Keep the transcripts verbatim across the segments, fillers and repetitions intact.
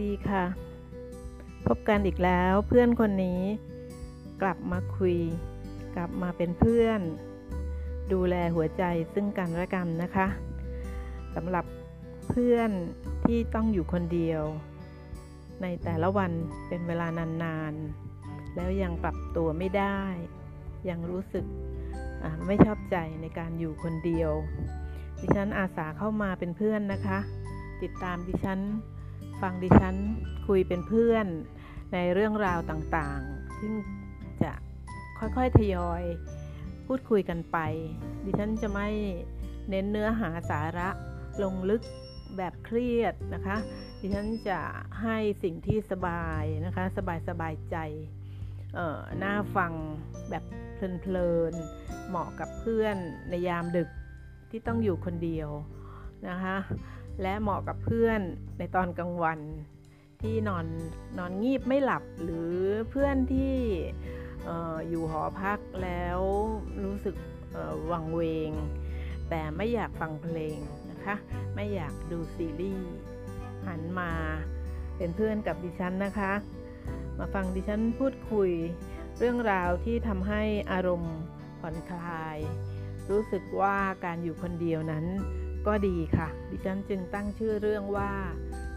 ดีค่ะพบกันอีกแล้วเพื่อนคนนี้กลับมาคุยกลับมาเป็นเพื่อนดูแลหัวใจซึ่งกันและกันนะคะสำหรับเพื่อนที่ต้องอยู่คนเดียวในแต่ละวันเป็นเวลานานๆแล้วยังปรับตัวไม่ได้ยังรู้สึกไม่ชอบใจในการอยู่คนเดียวดิฉันอาสาเข้ามาเป็นเพื่อนนะคะติดตามดิฉันฟังดิฉันคุยเป็นเพื่อนในเรื่องราวต่างๆซึ่งจะค่อยๆทยอยพูดคุยกันไปดิฉันจะไม่เน้นเนื้อหาสาระลงลึกแบบเครียดนะคะดิฉันจะให้สิ่งที่สบายนะคะสบายสบายใจเอ่อน่าฟังแบบเพลินๆเหมาะกับเพื่อนในยามดึกที่ต้องอยู่คนเดียวนะคะและเหมาะกับเพื่อนในตอนกลางวันที่นอนนอนงีบไม่หลับหรือเพื่อนที่เอ่ออยู่หอพักแล้วรู้สึกเอ่อวังเวงแต่ไม่อยากฟังเพลงนะคะไม่อยากดูซีรีส์หันมาเป็นเพื่อนกับดิฉันนะคะมาฟังดิฉันพูดคุยเรื่องราวที่ทำให้อารมณ์ผ่อนคลายรู้สึกว่าการอยู่คนเดียวนั้นก็ดีค่ะดิฉันจึงตั้งชื่อเรื่องว่า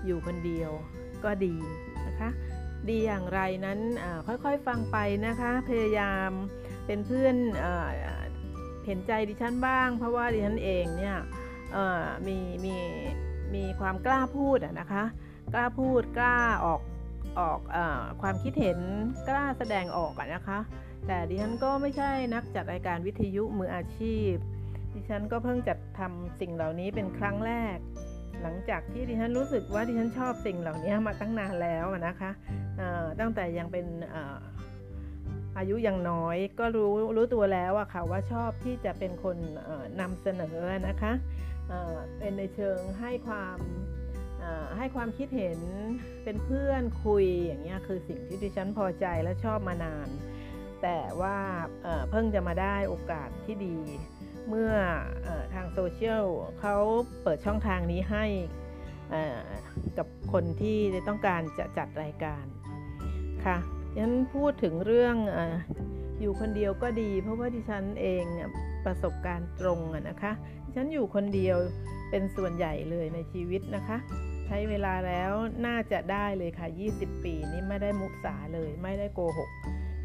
อยู่คนเดียวก็ดีนะคะดีอย่างไรนั้นค่อยๆฟังไปนะคะพยายามเป็นเพื่อนเห็นใจดิฉันบ้างเพราะว่าดิฉันเองเนี่ยมีมีมีความกล้าพูดนะคะกล้าพูดกล้าออกออกเอ่อความคิดเห็นกล้าแสดงออกอ่ะนะคะแต่ดิฉันก็ไม่ใช่นักจัดรายการวิทยุมืออาชีพดิฉันก็เพิ่งจัดทำสิ่งเหล่านี้เป็นครั้งแรกหลังจากที่ดิฉันรู้สึกว่าดิฉันชอบสิ่งเหล่านี้มาตั้งนานแล้วนะคะเอ่อตั้งแต่ยังเป็นเอ่ออายุยังน้อยก็รู้รู้ตัวแล้วอ่ะค่ะว่าชอบที่จะเป็นคนเอ่อนำเสนอนะคะเอ่อเป็นในเชิงให้ความให้ความคิดเห็นเป็นเพื่อนคุยอย่างเงี้ยคือสิ่งที่ดิฉันพอใจและชอบมานานแต่ว่าเอ่อเพิ่งจะมาได้โอกาสที่ดีเมื่อเอ่อทางโซเชียลเขาเปิดช่องทางนี้ให้เอ่อกับคนที่ต้องการจะจัดรายการค่ะดิฉันพูดถึงเรื่องเอ่ออยู่คนเดียวก็ดีเพราะว่าดิฉันเองประสบการณ์ตรงอะนะคะดิฉันอยู่คนเดียวเป็นส่วนใหญ่เลยในชีวิตนะคะใช้เวลาแล้วน่าจะได้เลยค่ะยี่สิบปีนี้ไม่ได้มุสาเลยไม่ได้โกหก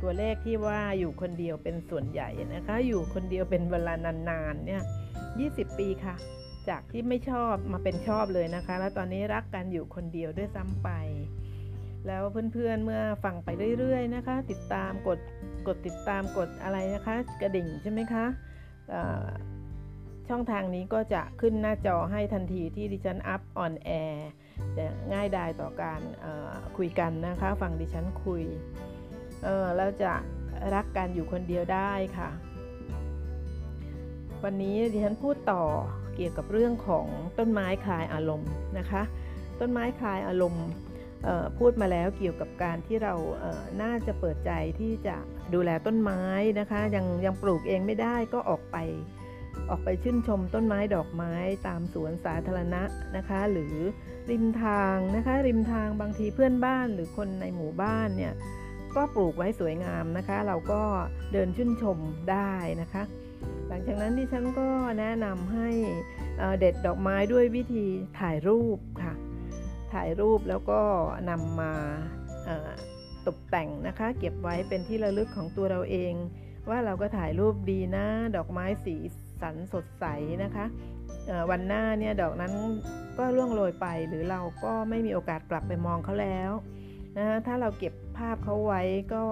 ตัวเลขที่ว่าอยู่คนเดียวเป็นส่วนใหญ่นะคะอยู่คนเดียวเป็นเวลานานๆเนี่ยยี่สิบปีค่ะจากที่ไม่ชอบมาเป็นชอบเลยนะคะแล้วตอนนี้รักกันอยู่คนเดียวด้วยซ้ำไปแล้วเพื่อนๆเมื่อฟังไปเรื่อยๆนะคะติดตามกดกดติดตามกดอะไรนะคะกระดิ่งใช่ไหมคะช่องทางนี้ก็จะขึ้นหน้าจอให้ทันทีที่ดิฉันอัพออนแอร์จะง่ายดายต่อการคุยกันนะคะฟังดิฉันคุยแล้วจะรักกันอยู่คนเดียวได้ค่ะวันนี้ดิฉันพูดต่อเกี่ยวกับเรื่องของต้นไม้คลายอารมณ์นะคะต้นไม้คลายอารมณ์พูดมาแล้วเกี่ยวกับการที่เราน่าจะเปิดใจที่จะดูแลต้นไม้นะคะยังยังปลูกเองไม่ได้ก็ออกไปออกไปชื่นชมต้นไม้ดอกไม้ตามสวนสาธารณะนะคะหรือริมทางนะคะริมทางบางทีเพื่อนบ้านหรือคนในหมู่บ้านเนี่ยก็ปลูกไว้สวยงามนะคะเราก็เดินชื่นชมได้นะคะหลังจากนั้นดิฉันก็แนะนำให้เด็ดดอกไม้ด้วยวิธีถ่ายรูปค่ะถ่ายรูปแล้วก็นำมาตกแต่งนะคะเก็บไว้เป็นที่ระลึกของตัวเราเองว่าเราก็ถ่ายรูปดีนะดอกไม้สีสันสดใสนะคะวันหน้าเนี่ยดอกนั้นก็ร่วงโรยไปหรือเราก็ไม่มีโอกาสกลับไปมองเขาแล้วนะถ้าเราเก็บภาพเขาไว้ก็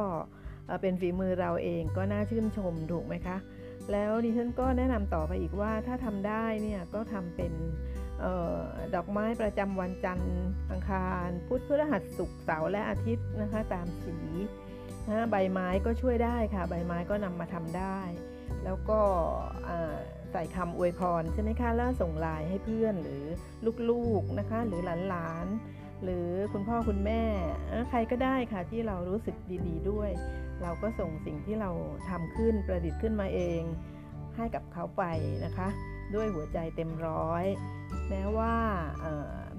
เป็นฝีมือเราเองก็น่าชื่นชมถูกไหมคะแล้วดิฉันก็แนะนำต่อไปอีกว่าถ้าทำได้เนี่ยก็ทำเป็นดอกไม้ประจำวันจันทร์อังคารพุธพฤหัสศุกร์เสาร์และอาทิตย์นะคะตามสีนะใบไม้ก็ช่วยได้ค่ะใบไม้ก็นำมาทำได้แล้วก็ใส่คำอวยพรใช่ไหมคะแล้วส่งไลน์ให้เพื่อนหรือลูกๆนะคะหรือหลานๆหรือคุณพ่อคุณแม่ใครก็ได้ค่ะที่เรารู้สึกดีๆด้วยเราก็ส่งสิ่งที่เราทำขึ้นประดิษฐ์ขึ้นมาเองให้กับเขาไปนะคะด้วยหัวใจเต็มร้อย แม้ว่า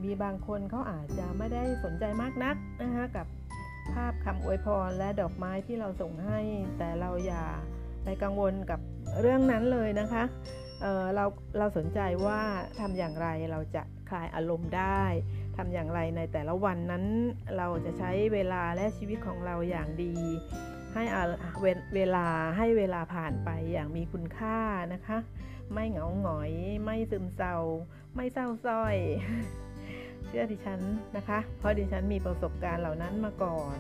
มีบางคนเขาอาจจะไม่ได้สนใจมากนักนะคะกับภาพคำอวยพรและดอกไม้ที่เราส่งให้แต่เราอย่าไปกังวลกับเรื่องนั้นเลยนะคะเอ่อเราเราสนใจว่าทำอย่างไรเราจะคลายอารมณ์ได้ทำอย่างไรในแต่ละวันนั้นเราจะใช้เวลาและชีวิตของเราอย่างดีให้เวลาให้เวลาผ่านไปอย่างมีคุณค่านะคะไม่เหงาหงอยไม่ซึมเศร้าไม่เศร้าส้อยเชื่อดิฉันนะคะเพราะดิฉันมีประสบการณ์เหล่านั้นมาก่อน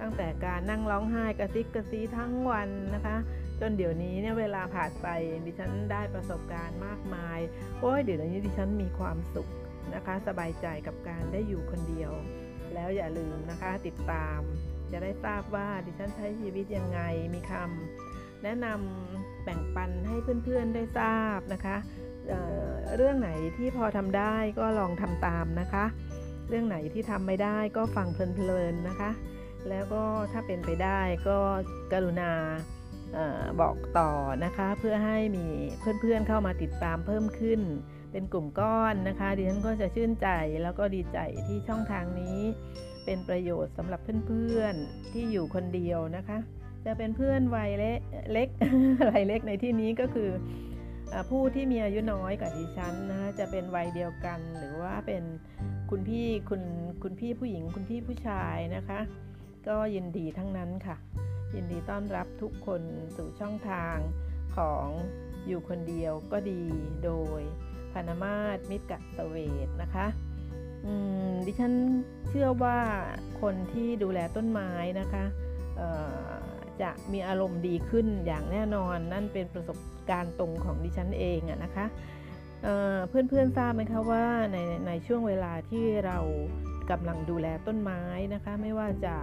ตั้งแต่การนั่งร้องไห้กระซิกกระซีทั้งวันนะคะจนเดี๋ยวนี้เนี่ยเวลาผ่านไปดิฉันได้ประสบการณ์มากมายโอ้ยเดี๋ยวนี้ดิฉันมีความสุขนะคะสบายใจกับการได้อยู่คนเดียวแล้วอย่าลืมนะคะติดตามจะได้ทราบว่าดิฉันใช้ชีวิตยังไงมีคำแนะนำแบ่งปันให้เพื่อนๆได้ทราบนะคะเอ่อ เรื่องไหนที่พอทำได้ก็ลองทำตามนะคะเรื่องไหนที่ทำไม่ได้ก็ฟังเพลินๆนะคะแล้วก็ถ้าเป็นไปได้ก็กรุณาบอกต่อนะคะเพื่อให้มีเพื่อนๆ เข้ามาติดตามเพิ่มขึ้นเป็นกลุ่มก้อนนะคะดิฉันก็จะชื่นใจแล้วก็ดีใจที่ช่องทางนี้เป็นประโยชน์สำหรับเพื่อนๆที่อยู่คนเดียวนะคะจะเป็นเพื่อนวัยเล็ก วัยเล็กในที่นี้ก็คือผู้ที่มีอายุน้อยกว่าดิฉันนะจะเป็นวัยเดียวกันหรือว่าเป็นคุณพี่คุณคุณพี่ผู้หญิงคุณพี่ผู้ชายนะคะก็ยินดีทั้งนั้นค่ะยินดีต้อนรับทุกคนสู่ช่องทางของอยู่คนเดียวก็ดีโดยพานามาสมิตรกสเวทนะคะดิฉันเชื่อว่าคนที่ดูแลต้นไม้นะคะจะมีอารมณ์ดีขึ้นอย่างแน่นอนนั่นเป็นประสบการณ์ตรงของดิฉันเองอะนะคะ เอ่อ เพื่อนๆทราบไหมคะว่าในในช่วงเวลาที่เรากำลังดูแลต้นไม้นะคะไม่ว่าจะ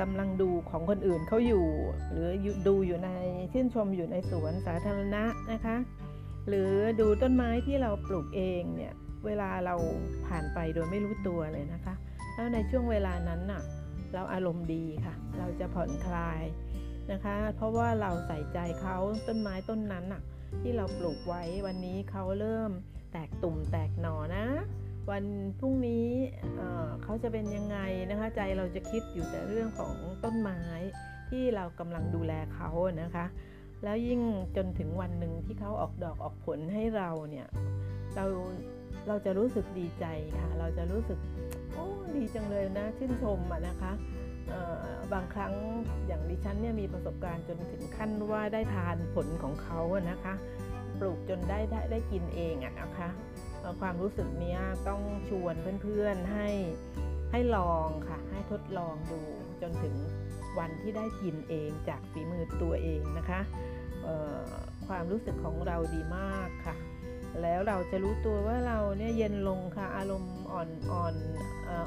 กำลังดูของคนอื่นเขาอยู่หรือดูอยู่ในชื่นชมอยู่ในสวนสาธารณะนะคะหรือดูต้นไม้ที่เราปลูกเองเนี่ยเวลาเราผ่านไปโดยไม่รู้ตัวเลยนะคะแล้วในช่วงเวลานั้นน่ะเราอารมณ์ดีค่ะเราจะผ่อนคลายนะคะเพราะว่าเราใส่ใจเขาต้นไม้ต้นนั้นน่ะที่เราปลูกไว้วันนี้เขาเริ่มแตกตุ่มแตกหน่อนะวันพรุ่งนี้เขาจะเป็นยังไงนะคะใจเราจะคิดอยู่แต่เรื่องของต้นไม้ที่เรากำลังดูแลเขานะคะแล้วยิ่งจนถึงวันหนึ่งที่เขาออกดอกออกผลให้เราเนี่ยเราเราจะรู้สึกดีใจค่ะเราจะรู้สึกโอ้ดีจังเลยนะชื่นชมอ่ะนะคะบางครั้งอย่างดิฉันเนี่ยมีประสบการณ์จนถึงขั้นว่าได้ทานผลของเขาอ่ะนะคะปลูกจนได้ได้ได้กินเองอ่ะนะคะความรู้สึกนี้ต้องชวนเพื่อนๆให้ให้ลองค่ะให้ทดลองดูจนถึงวันที่ได้กินเองจากฝีมือตัวเองนะคะความรู้สึกของเราดีมากค่ะแล้วเราจะรู้ตัวว่าเราเนี่ยเย็นลงค่ะอารมณ์อ่อนอ่อน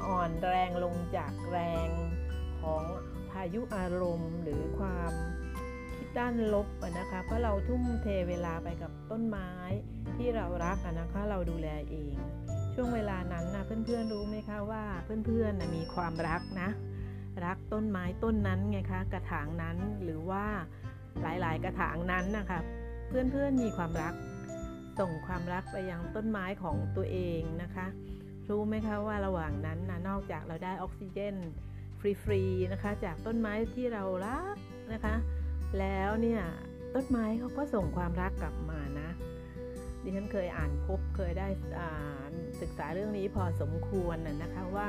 อ่อนแรงลงจากแรงของพายุอารมณ์หรือความคิดด้านลบนะคะเพราะเราทุ่มเทเวลาไปกับต้นไม้ที่เรารักนะคะเราดูแลเองช่วงเวลานั้นนะเพื่อนๆรู้ไหมคะว่าเพื่อนๆนะมีความรักนะรักต้นไม้ต้นนั้นไงคะกระถางนั้นหรือว่าหลายๆกระถางนั้นนะคะเพื่อนๆมีความรักส่งความรักไปยังต้นไม้ของตัวเองนะคะรู้ไหมคะว่าระหว่างนั้นนะนอกจากเราได้ออกซิเจนฟรีๆนะคะจากต้นไม้ที่เรารักนะคะแล้วเนี่ยต้นไม้เขาก็ส่งความรักกลับมานะดิฉันเคยอ่านพบเคยได้ศึกษาเรื่องนี้พอสมควรนะคะว่า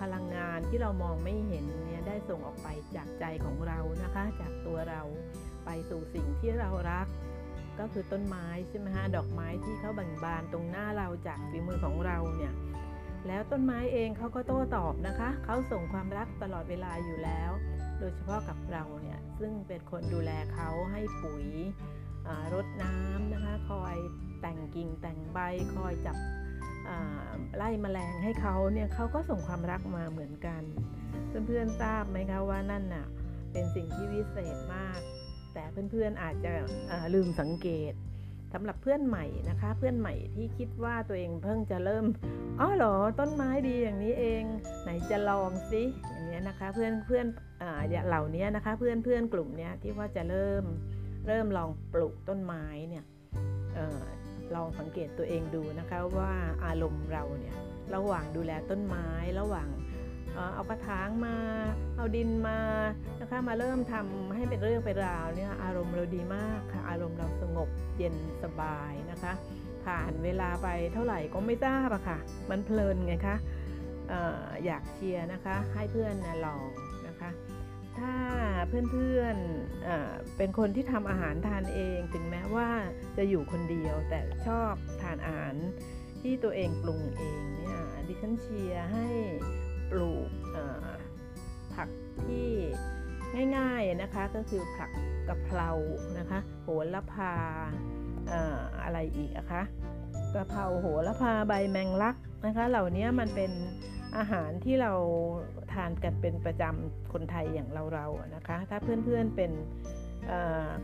พลังงานที่เรามองไม่เห็นเนี่ยได้ส่งออกไปจากใจของเรานะคะจากตัวเราไปสู่สิ่งที่เรารักก็คือต้นไม้ใช่ไหมฮะดอกไม้ที่เขาบังบานตรงหน้าเราจากฝีมือของเราเนี่ยแล้วต้นไม้เองเขาก็โต้ตอบนะคะเขาส่งความรักตลอดเวลาอยู่แล้วโดยเฉพาะกับเราเนี่ยซึ่งเป็นคนดูแลเขาให้ปุ๋ยรดน้ำนะคะคอยแต่งกิ่งแต่งใบคอยจับไล่แมลงให้เขาเนี่ยเขาก็ส่งความรักมาเหมือนกันเพื่อนๆทราบไหมคะว่านั่นน่ะเป็นสิ่งที่วิเศษมากแต่เพื่อนๆอาจจะลืมสังเกตสำหรับเพื่อนใหม่นะคะเพื่อนใหม่ที่คิดว่าตัวเองเพิ่งจะเริ่มอ๋อเหรอต้นไม้ดีอย่างนี้เองไหนจะลองสิอย่างนี้นะคะเพื่อนเพื่อนเหล่านี้นะคะเพื่อนเพื่อนกลุ่มนี้ที่ว่าจะเริ่มเริ่มลองปลูกต้นไม้เนี่ย ลองสังเกตตัวเองดูนะคะว่าอารมณ์เราเนี่ยระหว่างดูแลต้นไม้ระหว่างเอากระถางมาเอาดินมานะคะมาเริ่มทำให้เป็นเรื่องเป็นราวเนี่ยอารมณ์เราดีมากค่ะอารมณ์เราสงบเย็นสบายนะคะผ่านเวลาไปเท่าไหร่ก็ไม่ทราบอะค่ะมันเพลินไงคะ อ, อยากเชียร์นะคะให้เพื่อนนะลองนะคะถ้าเพื่อนๆ เ, เป็นคนที่ทำอาหารทานเองถึงแม้ว่าจะอยู่คนเดียวแต่ชอบทานอาหารที่ตัวเองปรุงเองเนี่ยดิฉันเชียร์ให้ปลูกผักที่ง่ายๆนะคะก็คือผักกะเพรานะคะโหระพา อ, อะไรอีกนะคะกะเพราโหระพาใบแมงลักนะคะเหล่านี้มันเป็นอาหารที่เราทานกันเป็นประจำคนไทยอย่างเราๆนะคะถ้าเพื่อนๆ เ, เป็น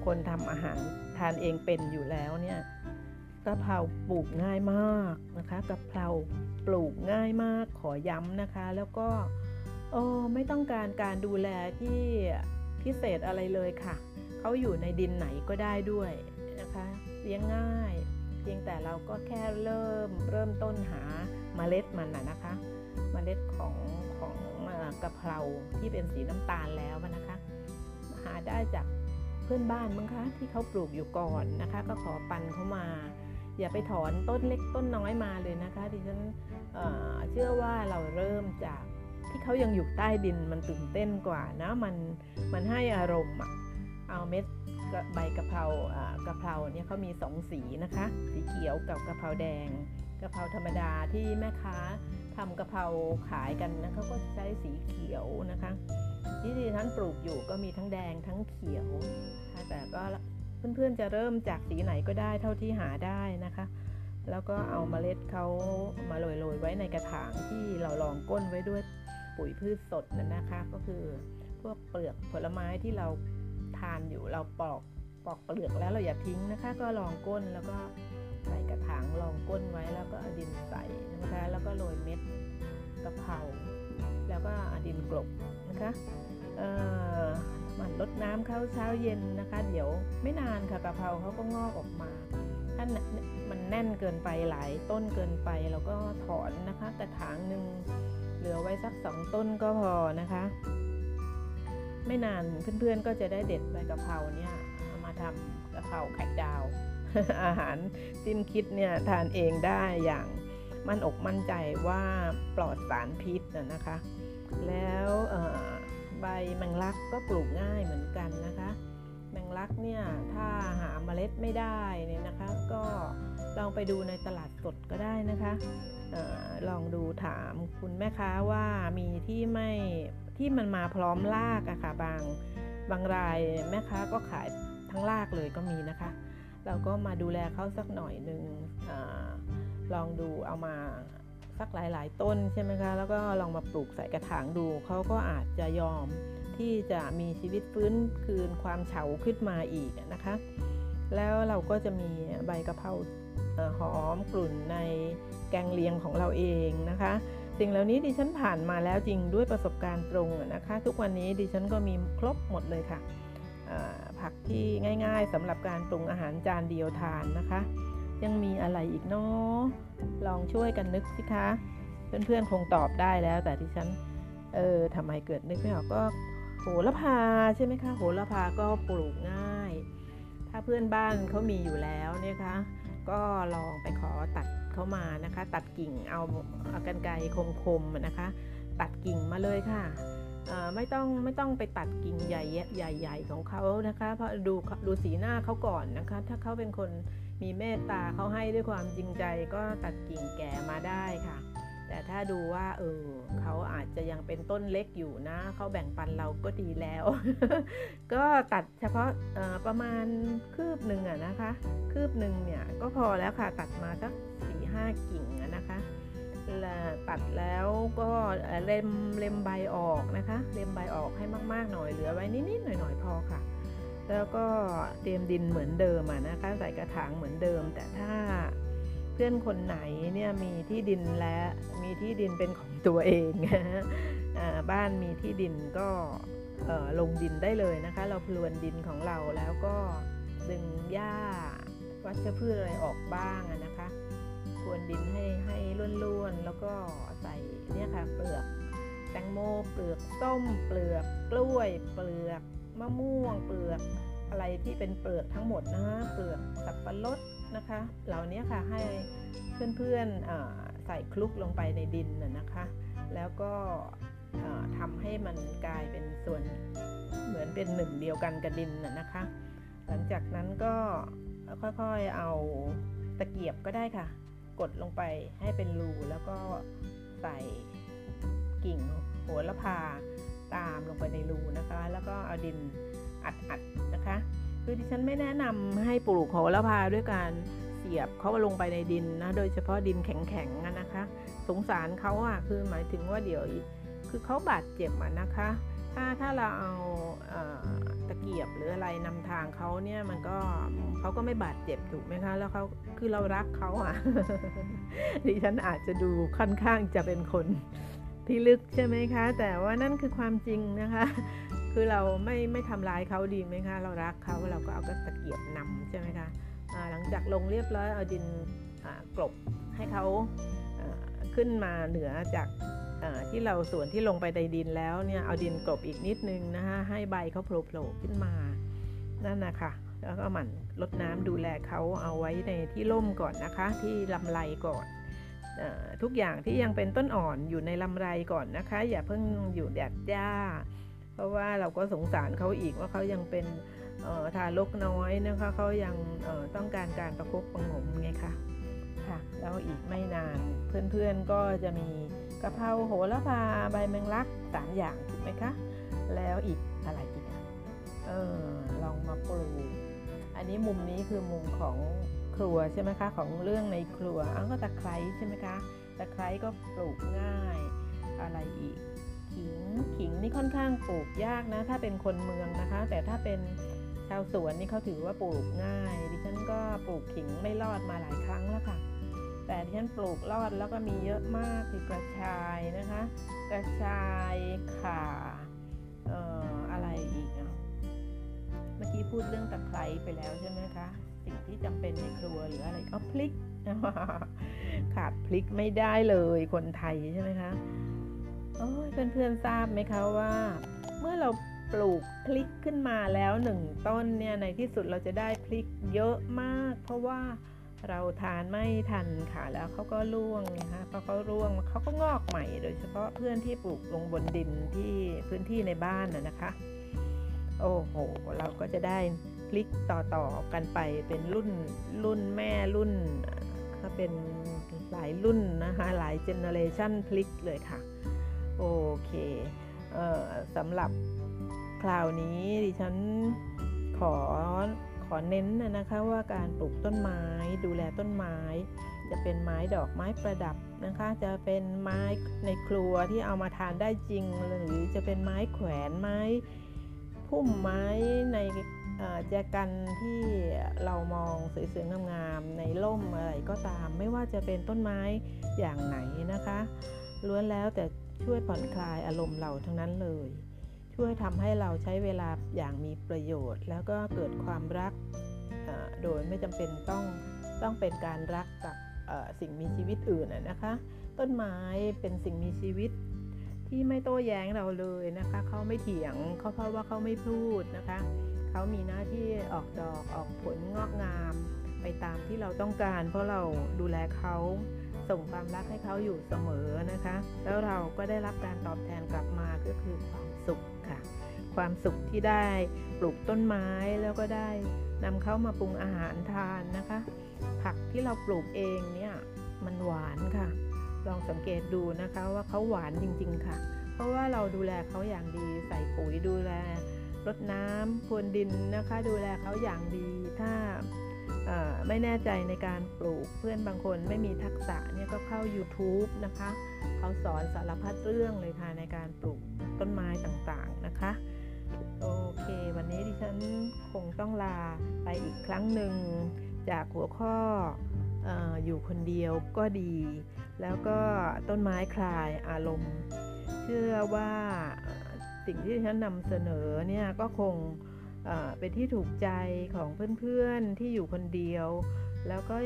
คนทำอาหารทานเองเป็นอยู่แล้วเนี่ยกะเพราปลูกง่ายมากนะคะกะเพราปลูกง่ายมากขอย้ำนะคะแล้วก็โอ้ไม่ต้องการการดูแลที่พิเศษอะไรเลยค่ะเขาอยู่ในดินไหนก็ได้ด้วยนะคะเลี้ยงง่ายเพียงแต่เราก็แค่เริ่มเริ่มต้นหาเมล็ดมันน่ะนะคะเมล็ดของของกะเพราที่เป็นสีน้ำตาลแล้วนะคะหาได้จากเพื่อนบ้านมั้งคะที่เขาปลูกอยู่ก่อนนะคะก็ขอปันเข้ามาอย่าไปถอนต้นเล็กต้นน้อยมาเลยนะคะดิฉัน เอ่อ เชื่อว่าเราเริ่มจากที่เขายังอยู่ใต้ดินมันตื่นเต้นกว่านะมันมันให้อารมณ์เอาเม็ดใบกะเพรากะเพราเนี่ยเขามีสองสีนะคะสีเขียวกับกะเพราแดงกะเพราธรรมดาที่แม่ค้าทำกะเพราขายกันนะเขาก็ใช้สีเขียวนะคะที่ดิฉันปลูกอยู่ก็มีทั้งแดงทั้งเขียวแต่ก็เพื่อนๆจะเริ่มจากสีไหนก็ได้เท่าที่หาได้นะคะแล้วก็เอาเมล็ดเขามาโรยๆไว้ในกระถางที่เรารองก้นไว้ด้วยปุ๋ยพืชสดนั่นนะคะก็คือพวกเปลือกผลไม้ที่เราทานอยู่เราปอกปอกเปลือกแล้วเราอย่าทิ้งนะคะก็รองก้นแล้วก็ใส่กระถางรองก้นไว้แล้วก็ดินใส่นะคะแล้วก็โรยเม็ดกะเพราแล้วก็ดินกลบนะคะเอ่อมันลดน้ำเข้าเช้าเย็นนะคะเดี๋ยวไม่นานค่ะกะเพราเขาก็งอกออกมาถ้ามันแน่นเกินไปหลายต้นเกินไปเราก็ถอนนะคะกระถางหนึ่งเหลือไว้สักสองต้นก็พอนะคะไม่นานเพื่อนๆก็จะได้เด็ดใบกะเพราเนี่ยเอามาทำกะเพราไข่ดาว อาหารจิ้มคิดเนี่ยทานเองได้อย่างมั่นอกมั่นใจว่าปลอดสารพิษนะคะแล้วใบแมงลักก็ปลูกง่ายเหมือนกันนะคะแมงลักเนี่ยถ้าหาเมล็ดไม่ได้เนี่ยนะคะก็ลองไปดูในตลาดสดก็ได้นะคะเอ่อลองดูถามคุณแม่ค้าว่ามีที่ไม่ที่มันมาพร้อมรากอะค่ะบางบางรายแม่ค้าก็ขายทั้งรากเลยก็มีนะคะเราก็มาดูแลเขาสักหน่อยนึงเอ่อลองดูเอามาสักหลายๆต้นใช่ไหมคะแล้วก็ลองมาปลูกใส่กระถางดูเขาก็อาจจะยอมที่จะมีชีวิตฟื้นคืนความเฉาขึ้นมาอีกนะคะแล้วเราก็จะมีใบกะเพราหอมกลุ่นในแกงเลียงของเราเองนะคะสิ่งเหล่านี้ดิฉันผ่านมาแล้วจริงด้วยประสบการณ์ตรงนะคะทุกวันนี้ดิฉันก็มีครบหมดเลยค่ะผักที่ง่ายๆสำหรับการปรุงอาหารจานเดียวทานนะคะยังมีอะไรอีกเนาะลองช่วยกันนึกสิคะเพื่อนๆคงตอบได้แล้วแต่ที่ฉันเออทำไมเกิดนึกไม่ออกก็โหระพาใช่ไหมคะโหระพาก็ปลูกง่ายถ้าเพื่อนบ้านเขามีอยู่แล้วเนี่ยคะก็ลองไปขอตัดเขามานะคะตัดกิ่งเอาเอากรรไกรคมๆนะคะตัดกิ่งมาเลยค่ะไม่ต้องไม่ต้องไปตัดกิ่งใหญ่ใหญ่ๆของเขานะคะเพราะดูดูสีหน้าเขาก่อนนะคะถ้าเขาเป็นคนมีเมตตาเขาให้ด้วยความจริงใจก็ตัดกิ่งแก่มาได้ค่ะแต่ถ้าดูว่าเออเขาอาจจะยังเป็นต้นเล็กอยู่นะเขาแบ่งปันเราก็ดีแล้ว ก็ตัดเฉพาะประมาณคืบหนึ่งอะนะคะคืบหนึ่งเนี่ยก็พอแล้วค่ะตัดมาสักสี่ห้ากิ่งอะนะคะตัดแล้วก็เล็มเล็มใบออกนะคะเล็มใบออกให้มากๆหน่อยเหลือไว้นิดๆหน่อยๆพอค่ะแล้วก็เตรียมดินเหมือนเดิมอ่ะนะคะใส่กระถางเหมือนเดิมแต่ถ้าเพื่อนคนไหนเนี่ยมีที่ดินและมีที่ดินเป็นของตัวเองบ้านมีที่ดินก็ลงดินได้เลยนะคะเราพรวนดินของเราแล้วก็ดึงหญ้าใบ วัชพืชอะไรออกบ้างนะคะพรวนดินให้ให้ร่วนๆแล้วก็ใส่เนี่ยค่ะเปลือกแตงโมเปลือกส้มเปลือกกล้วยเปลือกมะม่วงเปลือกอะไรที่เป็นเปลือกทั้งหมดนะเปลือกสับปะรดนะคะเหล่านี้ค่ะให้เพื่อนๆใส่คลุกลงไปในดินนะคะแล้วก็ทำให้มันกลายเป็นส่วนเหมือนเป็นหนึ่งเดียวกันกับดินนะคะหลังจากนั้นก็ค่อยๆเอาตะเกียบก็ได้ค่ะกดลงไปให้เป็นรูแล้วก็ใส่กิ่งโหระพาตามลงไปในรูนะคะแล้วก็เอาดินอัดๆนะคะคือดิฉันไม่แนะนำให้ปลูกโหระพาด้วยการเสียบเขาลงไปในดินนะโดยเฉพาะดินแข็งๆนะคะสงสารเขาอ่ะคือหมายถึงว่าเดี๋ยวคือเขาบาดเจ็บอ่ะนะคะถ้าถ้าเราเอาตะเกียบหรืออะไรนำทางเขาเนี่ยมันก็เขาก็ไม่บาดเจ็บถูกไหมคะแล้วเขาคือเรารักเขาอ่ะ ดิฉันอาจจะดูค่อนข้างจะเป็นคนพิลึกใช่ไหมคะแต่ว่านั่นคือความจริงนะคะคือเราไม่ไม่ทำร้ายเขาดีไหมคะเรารักเขาเราก็เอากระตะเกียบนำใช่ไหมคะหลังจากลงเรียบร้อยเอาดินกลบให้เขาขึ้นมาเหนือจากที่เราส่วนที่ลงไปในดินแล้วเนี่ยเอาดินกลบอีกนิดนึงนะคะให้ใบเขาโผล่ขึ้นมานั่นนะคะแล้วก็หมั่นรดน้ำดูแลเขาเอาไว้ในที่ร่มก่อนนะคะที่ลำไรก่อนทุกอย่างที่ยังเป็นต้นอ่อนอยู่ในลำไรก่อนนะคะอย่าเพิ่งอยู่แดดจ้าเพราะว่าเราก็สงสารเขาอีกว่าเขายังเป็นทารกน้อยนะคะเขายังต้องการการประคบประหงมไงคะค่ะแล้วอีกไม่นานเพื่อนๆก็จะมีกะเพราโหระพาใบแมงลักสามอย่างถูกไหมคะแล้วอีกอะไรอีกเออลองมาปลูกอันนี้มุมนี้คือมุมของครัวใช่ไหมคะของเรื่องในครัวอันก็ตะไคร้ใช่ไหมคะตะไคร้ก็ปลูกง่ายอะไรอีกขิงขิงนี่ค่อนข้างปลูกยากนะถ้าเป็นคนเมืองนะคะแต่ถ้าเป็นชาวสวนนี่เขาถือว่าปลูกง่ายดิฉันก็ปลูกขิงไม่รอดมาหลายครั้งแล้วค่ะแต่ดิฉันปลูกรอดแล้วก็มีเยอะมากคือกระชายนะคะกระชายข่าเอ่ออะไรอีกเมื่อกี้พูดเรื่องตะไคร้ไปแล้วใช่ไหมคะสิ่งที่จำเป็นในครัวหรืออะไรก็พริกขาดพริกไม่ได้เลยคนไทยใช่ไหมคะโอ้ยเพื่อนๆทราบไหมคะว่าเมื่อเราปลูกพริกขึ้นมาแล้วหนึ่งต้นเนี่ยในที่สุดเราจะได้พริกเยอะมากเพราะว่าเราทานไม่ทันค่ะแล้วเขาก็ร่วงนะคะพอเขาร่วงเขาก็งอกใหม่โดยเฉพาะเพื่อนที่ปลูกลงบนดินที่พื้นที่ในบ้านน่ะนะคะโอ้โหเราก็จะได้พริกต่อๆกันไปเป็นรุ่นรุ่นแม่รุ่นก็เป็นหลายรุ่นนะคะหลายเจเนอเรชั่นพริกเลยค่ะโอเคเอ่อสำหรับคราวนี้ดิฉันขอขอเน้นนะคะว่าการปลูกต้นไม้ดูแลต้นไม้จะเป็นไม้ดอกไม้ประดับนะคะจะเป็นไม้ในครัวที่เอามาทานได้จริงหรือจะเป็นไม้แขวนไม้พุ่มไม้ในแจกันที่เรามองสวยๆงามๆในร่มอะไรก็ตามไม่ว่าจะเป็นต้นไม้อย่างไหนนะคะล้วนแล้วแต่ช่วยผ่อนคลายอารมณ์เราทั้งนั้นเลยช่วยทำให้เราใช้เวลาอย่างมีประโยชน์แล้วก็เกิดความรักโดยไม่จำเป็นต้องต้องเป็นการรักกับสิ่งมีชีวิตอื่นนะคะต้นไม้เป็นสิ่งมีชีวิตที่ไม่โต้แย้งเราเลยนะคะเขาไม่เถียงเขาเพราะว่าเขาไม่พูดนะคะเขามีหน้าที่ออกดอกออกผลงอกงามไปตามที่เราต้องการเพราะเราดูแลเขาส่งความรักให้เขาอยู่เสมอนะคะแล้วเราก็ได้รับการตอบแทนกลับมาก็คือความสุขค่ะความสุขที่ได้ปลูกต้นไม้แล้วก็ได้นำเขามาปรุงอาหารทานนะคะผักที่เราปลูกเองเนี่ยมันหวานค่ะลองสังเกตดูนะคะว่าเขาหวานจริงๆค่ะเพราะว่าเราดูแลเขาอย่างดีใส่ปุ๋ยดูแลรดน้ำพรวนดินนะคะดูแลเขาอย่างดีถ้าไม่แน่ใจในการปลูกเพื่อนบางคนไม่มีทักษะเนี่ยก็เข้า YouTube นะคะเขาสอนสารพัดเรื่องเลยค่ะในการปลูกต้นไม้ต่างๆนะคะโอเควันนี้ดิฉันคงต้องลาไปอีกครั้งหนึ่งจากหัวข้อ เอ่อ อยู่คนเดียวก็ดีแล้วก็ต้นไม้คลายอารมณ์เชื่อว่าสิ่งที่ดิฉันนำเสนอเนี่ยก็คง เป็นที่ถูกใจของเพื่อนๆที่อยู่คนเดียวแล้วก็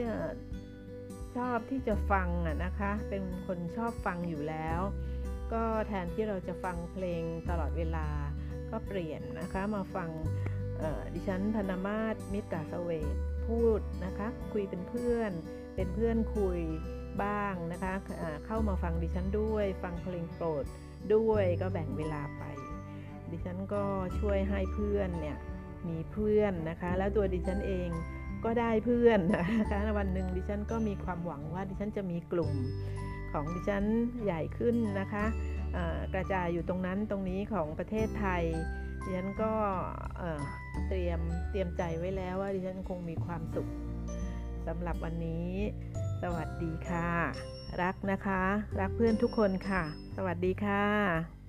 ชอบที่จะฟังอ่ะนะคะเป็นคนชอบฟังอยู่แล้วก็แทนที่เราจะฟังเพลงตลอดเวลาก็เปลี่ยนนะคะมาฟังดิฉันธนมาศมิตรเสวตพูดนะคะคุยเป็นเพื่อนเป็นเพื่อนคุยบ้างนะคะเข้ามาฟังดิฉันด้วยฟังเพลงโปรดด้วยก็แบ่งเวลาไปดิฉันก็ช่วยให้เพื่อนเนี่ยมีเพื่อนนะคะแล้วตัวดิฉันเองก็ได้เพื่อนนะคะวันหนึ่งดิฉันก็มีความหวังว่าดิฉันจะมีกลุ่มของดิฉันใหญ่ขึ้นนะคะกระจายอยู่ตรงนั้นตรงนี้ของประเทศไทยดิฉันก็เตรียมเตรียมใจไว้แล้วว่าดิฉันคงมีความสุขสำหรับวันนี้สวัสดีค่ะรักนะคะรักเพื่อนทุกคนค่ะสวัสดีค่ะ